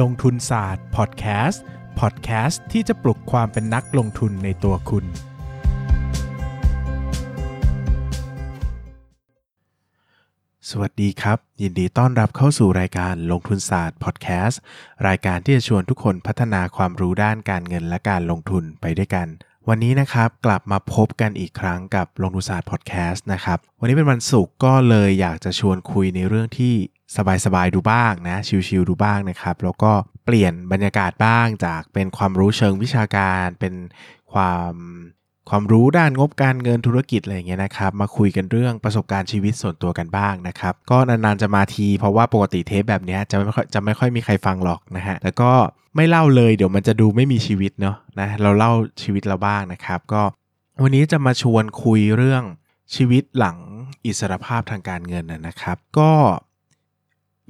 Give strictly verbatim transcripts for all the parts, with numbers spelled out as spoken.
ลงทุนศาสตร์พอดแคสต์พอดแคสต์ที่จะปลุกความเป็นนักลงทุนในตัวคุณสวัสดีครับยินดีต้อนรับเข้าสู่รายการลงทุนศาสตร์พอดแคสต์รายการที่จะชวนทุกคนพัฒนาความรู้ด้านการเงินและการลงทุนไปด้วยกันวันนี้นะครับกลับมาพบกันอีกครั้งกับลงทุนศาสตร์พอดแคสต์นะครับวันนี้เป็นวันศุกร์ก็เลยอยากจะชวนคุยในเรื่องที่สบายๆดูบ้างนะชิลๆดูบ้างนะครับแล้วก็เปลี่ยนบรรยากาศบ้างจากเป็นความรู้เชิงวิชาการเป็นความความรู้ด้านงบการเงินธุรกิจอะไรอย่างเงี้ยนะครับมาคุยกันเรื่องประสบการณ์ชีวิตส่วนตัวกันบ้างนะครับก็นานๆจะมาทีเพราะว่าปกติเทปแบบนี้จะไม่ค่อยจะไม่ค่อยมีใครฟังหรอกนะฮะแล้วก็ไม่เล่าเลยเดี๋ยวมันจะดูไม่มีชีวิตเนาะนะเราเล่าชีวิตเราบ้างนะครับก็วันนี้จะมาชวนคุยเรื่องชีวิตหลังอิสรภาพทางการเงินนะครับก็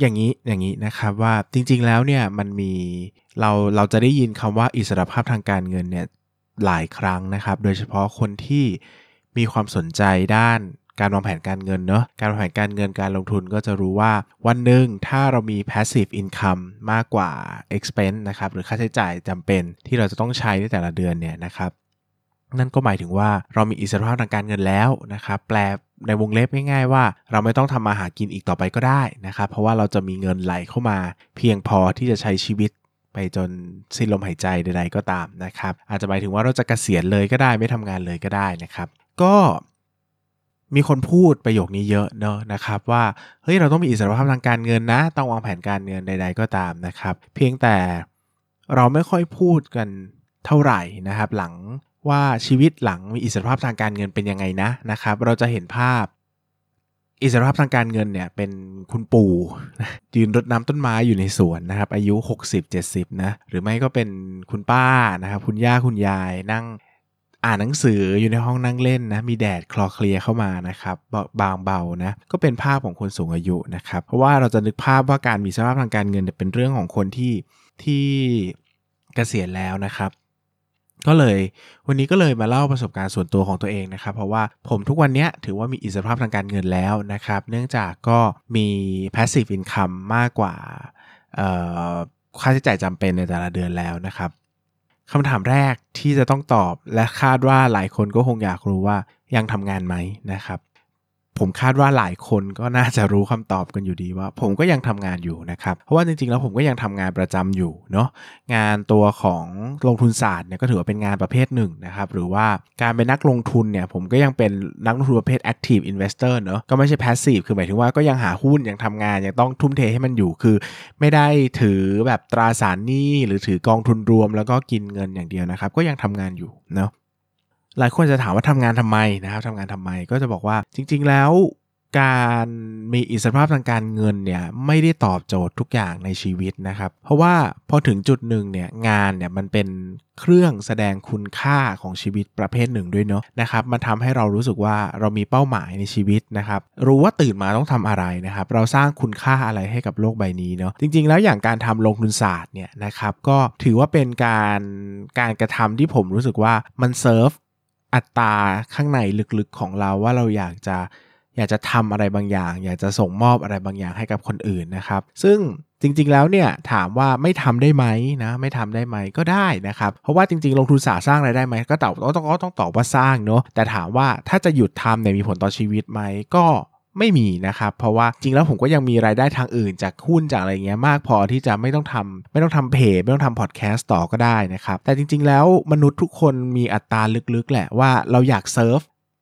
อย่างนี้อย่างนี้นะครับว่าจริงๆแล้วเนี่ยมันมีเราเราจะได้ยินคำว่าอิสรภาพทางการเงินเนี่ยหลายครั้งนะครับโดยเฉพาะคนที่มีความสนใจด้านการวางแผนการเงินเนาะการวางแผนการเงินการลงทุนก็จะรู้ว่าวันหนึ่งถ้าเรามี passive income มากกว่า expense นะครับหรือค่าใช้จ่ายจำเป็นที่เราจะต้องใช้ในแต่ละเดือนเนี่ยนะครับนั่นก็หมายถึงว่าเรามีอิสรภาพทางการเงินแล้วนะครับแปลในวงเล็บง่ายๆว่าเราไม่ต้องทำมาหากินอีกต่อไปก็ได้นะครับเพราะว่าเราจะมีเงินไหลเข้ามาเพียงพอที่จะใช้ชีวิตไปจนสิ้นลมหายใจใดๆก็ตามนะครับอาจจะหมายถึงว่าเราจะเกษียณเลยก็ได้ไม่ทำงานเลยก็ได้นะครับก็มีคนพูดประโยคนี้เยอะเนอะนะครับว่าเฮ้ยเราต้องมีอิสรภาพทางการเงินนะต้องวางแผนการเงินใดๆก็ตามนะครับเพียงแต่เราไม่ค่อยพูดกันเท่าไหร่นะครับหลังว่าชีวิตหลังมีอิสรภาพทางการเงินเป็นยังไงนะนะครับเราจะเห็นภาพอิสรภาพทางการเงินเนี่ยเป็นคุณปู่ยืนรดน้ำต้นไม้อยู่ในสวนนะครับอายุหกสิบ เจ็ดสิบนะหรือไม่ก็เป็นคุณป้านะครับคุณย่าคุณยายนั่งอ่านหนังสืออยู่ในห้องนั่งเล่นนะมีแดดคลอเคลียเข้ามานะครับบางเบานะก็เป็นภาพของคนสูงอายุนะครับเพราะว่าเราจะนึกภาพว่าการมีอิสรภาพทางการเงินเนี่ยเป็นเรื่องของคนที่ที่เกษียณแล้วนะครับก็เลยวันนี้ก็เลยมาเล่าประสบการณ์ส่วนตัวของตัวเองนะครับเพราะว่าผมทุกวันนี้ถือว่ามีอิสรภาพทางการเงินแล้วนะครับเนื่องจากก็มี passive income มากกว่าค่าใช้จ่ายจำเป็นในแต่ละเดือนแล้วนะครับคำถามแรกที่จะต้องตอบและคาดว่าหลายคนก็คงอยากรู้ว่ายังทำงานไหมนะครับผมคาดว่าหลายคนก็น่าจะรู้คำตอบกันอยู่ดีว่าผมก็ยังทำงานอยู่นะครับเพราะว่าจริงๆแล้วผมก็ยังทำงานประจำอยู่เนาะงานตัวของลงทุนศาสตร์เนี่ยก็ถือว่าเป็นงานประเภทหนึ่งนะครับหรือว่าการเป็นนักลงทุนเนี่ยผมก็ยังเป็นนักลงทุนประเภท active investor เนาะก็ไม่ใช่ passive คือหมายถึงว่าก็ยังหาหุ้นยังทำงานยังต้องทุ่มเทให้มันอยู่คือไม่ได้ถือแบบตราสารหนี้หรือถือกองทุนรวมแล้วก็กินเงินอย่างเดียวนะครับก็ยังทำงานอยู่เนาะหลายคนจะถามว่าทำงานทำไมนะครับทำงานทำไมก็จะบอกว่าจริงๆแล้วการมีอิสรภาพทางการเงินเนี่ยไม่ได้ตอบโจทย์ทุกอย่างในชีวิตนะครับเพราะว่าพอถึงจุดหนึ่งเนี่ยงานเนี่ยมันเป็นเครื่องแสดงคุณค่าของชีวิตประเภทหนึ่งด้วยเนาะนะครับมันทำให้เรารู้สึกว่าเรามีเป้าหมายในชีวิตนะครับรู้ว่าตื่นมาต้องทำอะไรนะครับเราสร้างคุณค่าอะไรให้กับโลกใบนี้เนาะจริงๆแล้วอย่างการทำลงทุนศาสตร์เนี่ยนะครับก็ถือว่าเป็นการการกระทำที่ผมรู้สึกว่ามันเซิร์ฟอัตราข้างในลึกๆของเราว่าเราอยากจะอยากจะทำอะไรบางอย่างอยากจะส่งมอบอะไรบางอย่างให้กับคนอื่นนะครับซึ่งจริงๆแล้วเนี่ยถามว่าไม่ทำได้ไหมนะไม่ทำได้ไหมก็ได้นะครับเพราะว่าจริงๆลงทุนศาสตร์สร้างรายได้ไหมก็ตอบก็ต้องก็ต้องตอบว่าสร้างเนาะแต่ถามว่าถ้าจะหยุดทำเนี่ยมีผลต่อชีวิตไหมก็ไม่มีนะครับเพราะว่าจริงแล้วผมก็ยังมีรายได้ทางอื่นจากหุ้นจากอะไรเงี้ยมากพอที่จะไม่ต้องทำไม่ต้องทำเพจไม่ต้องทำพอดแคสต์ต่อก็ได้นะครับแต่จริงๆแล้วมนุษย์ทุกคนมีอัตราลึกๆแหละว่าเราอยากเซิร์ฟ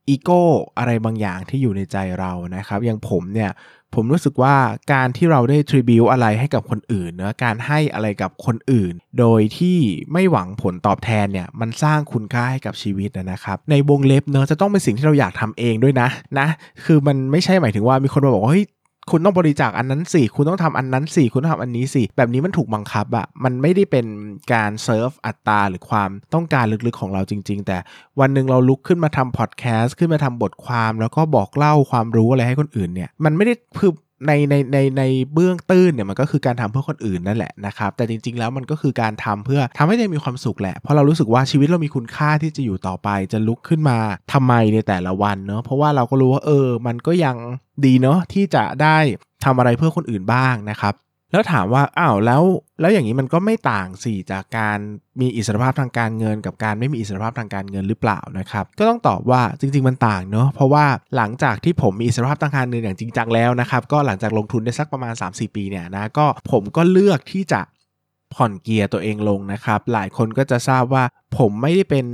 อีโก้อะไรบางอย่างที่อยู่ในใจเรานะครับอย่างผมเนี่ยผมรู้สึกว่าการที่เราได้ทริบิวอะไรให้กับคนอื่นนะการให้อะไรกับคนอื่นโดยที่ไม่หวังผลตอบแทนเนี่ยมันสร้างคุณค่าให้กับชีวิตนะครับในวงเล็บเนอะจะต้องเป็นสิ่งที่เราอยากทำเองด้วยนะนะคือมันไม่ใช่หมายถึงว่ามีคนมาบอกว่าเฮ้ยคุณต้องบริจาคอันนั้นสิคุณต้องทำอันนั้นสิคุณต้องทำอันนี้สิแบบนี้มันถูกบังคับอะมันไม่ได้เป็นการเซิร์ฟอัตราหรือความต้องการลึกๆของเราจริงๆแต่วันหนึ่งเราลุกขึ้นมาทำพอดแคสต์ขึ้นมาทำบทความแล้วก็บอกเล่าความรู้อะไรให้คนอื่นเนี่ยมันไม่ได้คือในในในในเบื้องตื้นเนี่ยมันก็คือการทำเพื่อคนอื่นนั่นแหละนะครับแต่จริงๆแล้วมันก็คือการทำเพื่อทำให้เรามีความสุขแหละเพราะเรารู้สึกว่าชีวิตเรามีคุณค่าที่จะอยู่ต่อไปจะลุกขึ้นมาทำไมในแต่ละวันเนาะเพราะว่าเราก็รู้ว่าเออมันก็ยังดีเนาะที่จะได้ทำอะไรเพื่อคนอื่นบ้างนะครับ แล้วถามว่าอ้าวแล้วแล้วอย่างนี้มันก็ไม่ต่างสิจากการมีอิสรภาพทางการเงินกับการไม่มีอิสรภาพทางการเงินหรือเปล่านะครับก็ต้องตอบว่าจริงๆมันต่างเนาะเพราะว่าหลังจากที่ผมมีอิสรภาพทางการเงินอย่างจริงจังแล้วนะครับก็หลังจากลงทุนได้สักประมาณ สามถึงสี่ ปีเนี่ยนะก็ผมก็เลือกที่จะผ่อนเกียร์ตัวเองลงนะครับหลายคนก็จะทราบว่าผมไม่ได้เป็น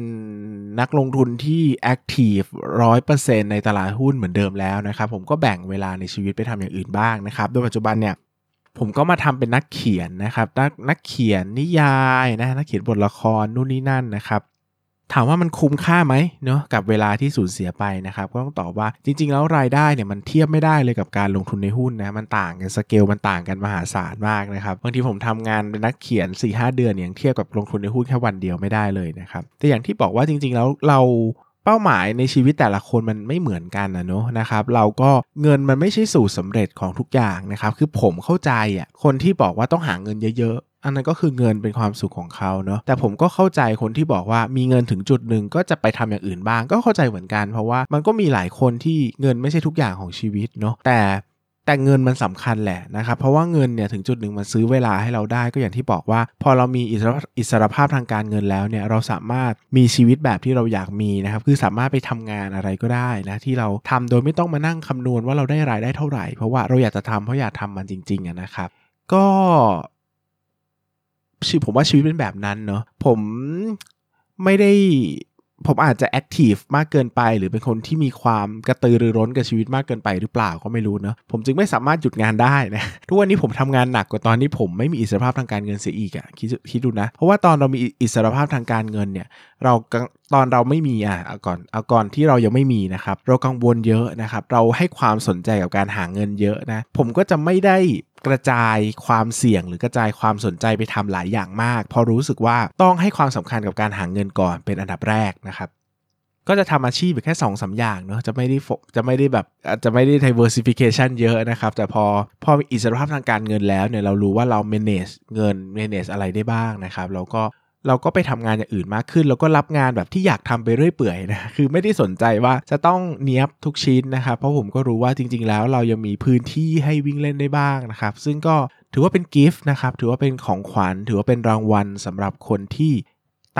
นักลงทุนที่แอคทีฟ ร้อยเปอร์เซ็นต์ ในตลาดหุ้นเหมือนเดิมแล้วนะครับผมก็แบ่งเวลาในชีวิตไปทำอย่างอื่นบ้างนะครับโดยปัจจุบันเนี่ยผมก็มาทำเป็นนักเขียนนะครับนักนักเขียนนิยายนะนักเขียนบทละครนู่นนี่นั่นนะครับถามว่ามันคุ้มค่าไหมเนาะกับเวลาที่สูญเสียไปนะครับก็ต้องตอบว่าจริงๆแล้วรายได้เนี่ยมันเทียบไม่ได้เลยกับการลงทุนในหุ้นนะมันต่างกันสเกลมันต่างกันมหาศาลมากนะครับบางทีผมทำงานเป็นนักเขียน สี่ถึงห้า เดือนเนี่ยเทียบกับลงทุนในหุ้นแค่วันเดียวไม่ได้เลยนะครับแต่อย่างที่บอกว่าจริงๆแล้วเราเป้าหมายในชีวิตแต่ละคนมันไม่เหมือนกันนะเนอะนะครับเราก็เงินมันไม่ใช่สูตรสำเร็จของทุกอย่างนะครับคือผมเข้าใจอ่ะคนที่บอกว่าต้องหาเงินเยอะๆอันนั้นก็คือเงินเป็นความสุขของเขาเนอะแต่ผมก็เข้าใจคนที่บอกว่ามีเงินถึงจุดหนึ่งก็จะไปทำอย่างอื่นบ้างก็เข้าใจเหมือนกันเพราะว่ามันก็มีหลายคนที่เงินไม่ใช่ทุกอย่างของชีวิตเนอะแต่แต่เงินมันสำคัญแหละนะครับเพราะว่าเงินเนี่ยถึงจุดหนึ่งมันซื้อเวลาให้เราได้ก็อย่างที่บอกว่าพอเรามีอิสรภาพทางการเงินแล้วเนี่ยเราสามารถมีชีวิตแบบที่เราอยากมีนะครับคือสามารถไปทำงานอะไรก็ได้นะที่เราทำโดยไม่ต้องมานั่งคำนวณว่าเราได้รายได้เท่าไหร่เพราะว่าเราอยากจะทำเพราะอยากทำมันจริงๆนะครับก็ผมว่าชีวิตเป็นแบบนั้นเนาะผมไม่ได้ผมอาจจะแอคทีฟมากเกินไปหรือเป็นคนที่มีความกระตือรือร้นกับชีวิตมากเกินไปหรือเปล่าก็ไม่รู้เนาะผมจึงไม่สามารถหยุดงานได้นะทุกวันนี้ผมทำงานหนักกว่าตอนที่ผมไม่มีอิสรภาพทางการเงินเสียอีกอ่ะคิดคิดดูนะเพราะว่าตอนเรามีอิสรภาพทางการเงินเนี่ยเราตอนเราไม่มีอ่ะเอาก่อนเอาก่อนที่เรายังไม่มีนะครับเรากังวลเยอะนะครับเราให้ความสนใจกับการหาเงินเยอะนะผมก็จะไม่ได้กระจายความเสี่ยงหรือกระจายความสนใจไปทำหลายอย่างมากพอรู้สึกว่าต้องให้ความสำคัญกับการหาเงินก่อนเป็นอันดับแรกนะครับก็จะทำอาชีพแค่ สองถึงสาม อย่างเนาะจะไม่ได้จะไม่ได้แบบจะไม่ได้ diversification เยอะนะครับแต่พอพอมีอิสรภาพทางการเงินแล้วเนี่ยเรารู้ว่าเรา manage เงิน manage อะไรได้บ้างนะครับแล้วก็เราก็ไปทำงานอย่างอื่นมากขึ้นแล้วก็รับงานแบบที่อยากทำไปเรื่อยเปื่อยนะคือไม่ได้สนใจว่าจะต้องเนี้ยบทุกชิ้นนะครับเพราะผมก็รู้ว่าจริงๆแล้วเรายังมีพื้นที่ให้วิ่งเล่นได้บ้างนะครับซึ่งก็ถือว่าเป็นกิฟต์นะครับถือว่าเป็นของขวัญถือว่าเป็นรางวัลสำหรับคนที่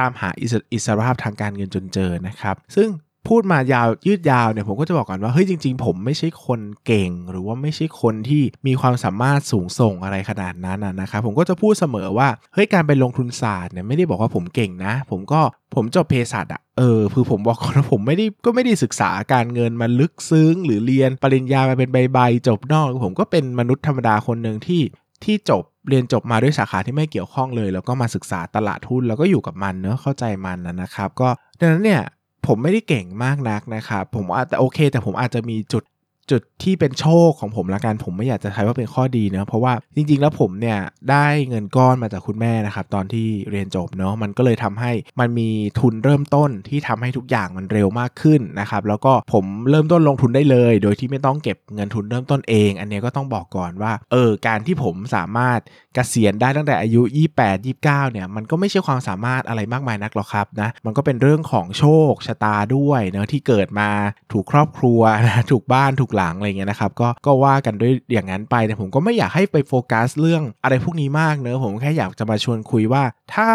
ตามหาอิสรภาพทางการเงินจนเจอนะครับซึ่งพูดมายาวยืดยาวเนี่ยผมก็จะบอกก่อนว่าเฮ้ยจริงๆผมไม่ใช่คนเก่งหรือว่าไม่ใช่คนที่มีความสามารถสูงส่งอะไรขนาดนั้นนะครับผมก็จะพูดเสมอว่าเฮ้ยการเป็นลงทุนศาสตร์เนี่ยไม่ได้บอกว่าผมเก่งนะผมก็ผมจบเภสัชอ่ะเออคือผมบอกก่อนว่าผมไม่ได้ก็ไม่ได้ศึกษาการเงินมาลึกซึ้งหรือเรียนปริญญามาเป็นใบๆจบนอกผมก็เป็นมนุษย์ธรรมดาคนนึงที่ที่จบเรียนจบมาด้วยสาขาที่ไม่เกี่ยวข้องเลยแล้วก็มาศึกษาตลาดหุ้นแล้วก็อยู่กับมันเนอะเข้าใจมันนะครับก็ดังนั้นเนี่ยผมไม่ได้เก่งมากนักนะครับผมอาจจะโอเคแต่ผมอาจจะมีจุดจุดที่เป็นโชคของผมละกันผมไม่อยากจะใช้ว่าเป็นข้อดีนะเพราะว่าจริงๆแล้วผมเนี่ยได้เงินก้อนมาจากคุณแม่นะครับตอนที่เรียนจบเนาะมันก็เลยทำให้มันมีทุนเริ่มต้นที่ทำให้ทุกอย่างมันเร็วมากขึ้นนะครับแล้วก็ผมเริ่มต้นลงทุนได้เลยโดยที่ไม่ต้องเก็บเงินทุนเริ่มต้นเองอันนี้ก็ต้องบอกก่อนว่าเออการที่ผมสามารถเกษียณได้ตั้งแต่อายุยี่สิบแปด ยี่สิบเก้าเนี่ยมันก็ไม่ใช่ความสามารถอะไรมากมายนักหรอกครับนะมันก็เป็นเรื่องของโชคชะตาด้วยเนาะที่เกิดมาถูกครอบครัวนะถูกบ้านถูกหลังอะไรเงี้ยนะครับก็ก็ว่ากันด้วยอย่างนั้นไปแต่ผมก็ไม่อยากให้ไปโฟกัสเรื่องอะไรพวกนี้มากเนอะผมแค่อยากจะมาชวนคุยว่าถ้า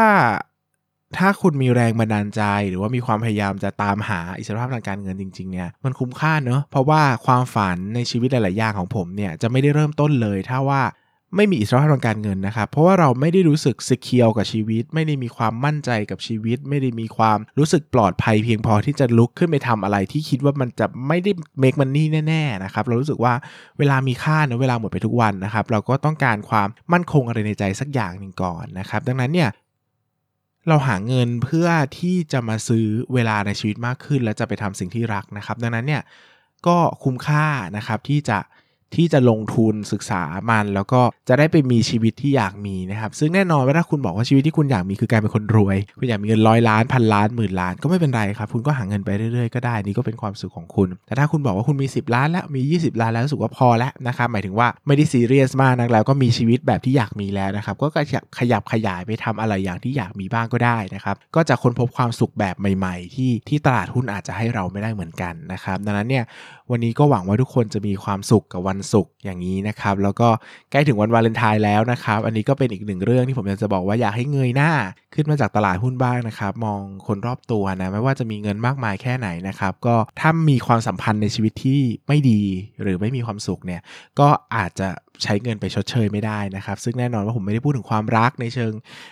ถ้าคุณมีแรงบันดาลใจหรือว่ามีความพยายามจะตามหาอิสรภาพทางการเงินจริงๆเนี่ยมันคุ้มค่าเนอะเพราะว่าความฝันในชีวิตหลายๆอย่างของผมเนี่ยจะไม่ได้เริ่มต้นเลยถ้าว่าไม่มีอิสรภาพทางการเงินนะครับเพราะว่าเราไม่ได้รู้สึกเซเคียวกับชีวิตไม่ได้มีความมั่นใจกับชีวิตไม่ได้มีความรู้สึกปลอดภัยเพียงพอที่จะลุกขึ้นไปทำอะไรที่คิดว่ามันจะไม่ได้ make money แน่ๆนะครับเรารู้สึกว่าเวลามีค่านะเวลาหมดไปทุกวันนะครับเราก็ต้องการความมั่นคงอะไรในใจสักอย่างนึงก่อนนะครับดังนั้นเนี่ยเราหาเงินเพื่อที่จะมาซื้อเวลาในชีวิตมากขึ้นและจะไปทำสิ่งที่รักนะครับดังนั้นเนี่ยก็คุ้มค่านะครับที่จะที่จะลงทุนศึกษามันแล้วก็จะได้ไปมีชีวิตที่อยากมีนะครับซึ่งแน่นอนว่าถ้าคุณบอกว่าชีวิตที่คุณอยากมีคือการเป็นคนรวยคุณอยากมีเงินร้อยล้านพันล้านหมื่นล้านก็ไม่เป็นไรครับคุณก็หาเงินไปเรื่อยๆก็ได้นี่ก็เป็นความสุขของคุณแต่ถ้าคุณบอกว่าคุณมีสิบล้านแล้วมียี่สิบล้านแล้วรู้สึกว่าพอแล้วนะครับหมายถึงว่าไม่ได้ซีเรียสมากนักแล้วก็มีชีวิตแบบที่อยากมีแล้วนะครับก็ขยับขยายไปทำอะไรอย่างที่อยากมีบ้างก็ได้นะครับก็จะค้นพบความสุขแบบใหม่ๆที่ที่ตลาดหุ้นอาจจะให้เราไม่ได้เหมือนกันนะครับดังนั้นเนี่ยวันนี้ก็หวังว่าทุกคนจะมีความสุขกับวัน ศุกร์อย่างนี้นะครับแล้วก็ใกล้ถึงวันวาเลนไทน์แล้วนะครับอันนี้ก็เป็นอีกหนึ่งเรื่องที่ผมอยากจะบอกว่าอยากให้เงยหน้าขึ้นมาจากตลาดหุ้นบ้างนะครับมองคนรอบตัวนะไม่ว่าจะมีเงินมากมายแค่ไหนนะครับก็ถ้ามีความสัมพันธ์ในชีวิตที่ไม่ดีหรือไม่มีความสุขเนี่ยก็อาจจะใช้เงินไปชดเชยไม่ได้นะครับซึ่งแน่นอนว่าผมไม่ได้พูดถึงความรักในเชิง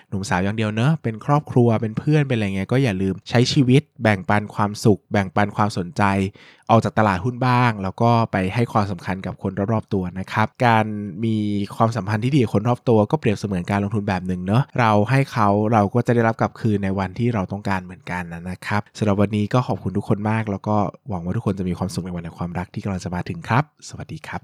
หนุ่มสาวอย่างเดียวเนอะเป็นครอบครัวเป็นเพื่อนเป็นอะไรเงี้ยก็อย่าลืมใช้ชีวิตแบ่งปันความสุขแบ่งปันความสนใจออกจากตลาดหุ้นบ้างแล้วก็ไปให้ความสำคัญกับคนรอบๆตัวนะครับการมีความสัมพันธ์ที่ดีกับคนรอบตัวก็เปรียบเสมือนการลงทุนแบบหนึ่งเนอะเราให้เขาเราก็จะได้รับกลับคืนในวันที่เราต้องการเหมือนกันนะครับสำหรับวันนี้ก็ขอบคุณทุกคนมากแล้วก็หวังว่าทุกคนจะมีความสุขในวันแห่งความรักที่กำลังจะมาถึงครับสวัสดีครับ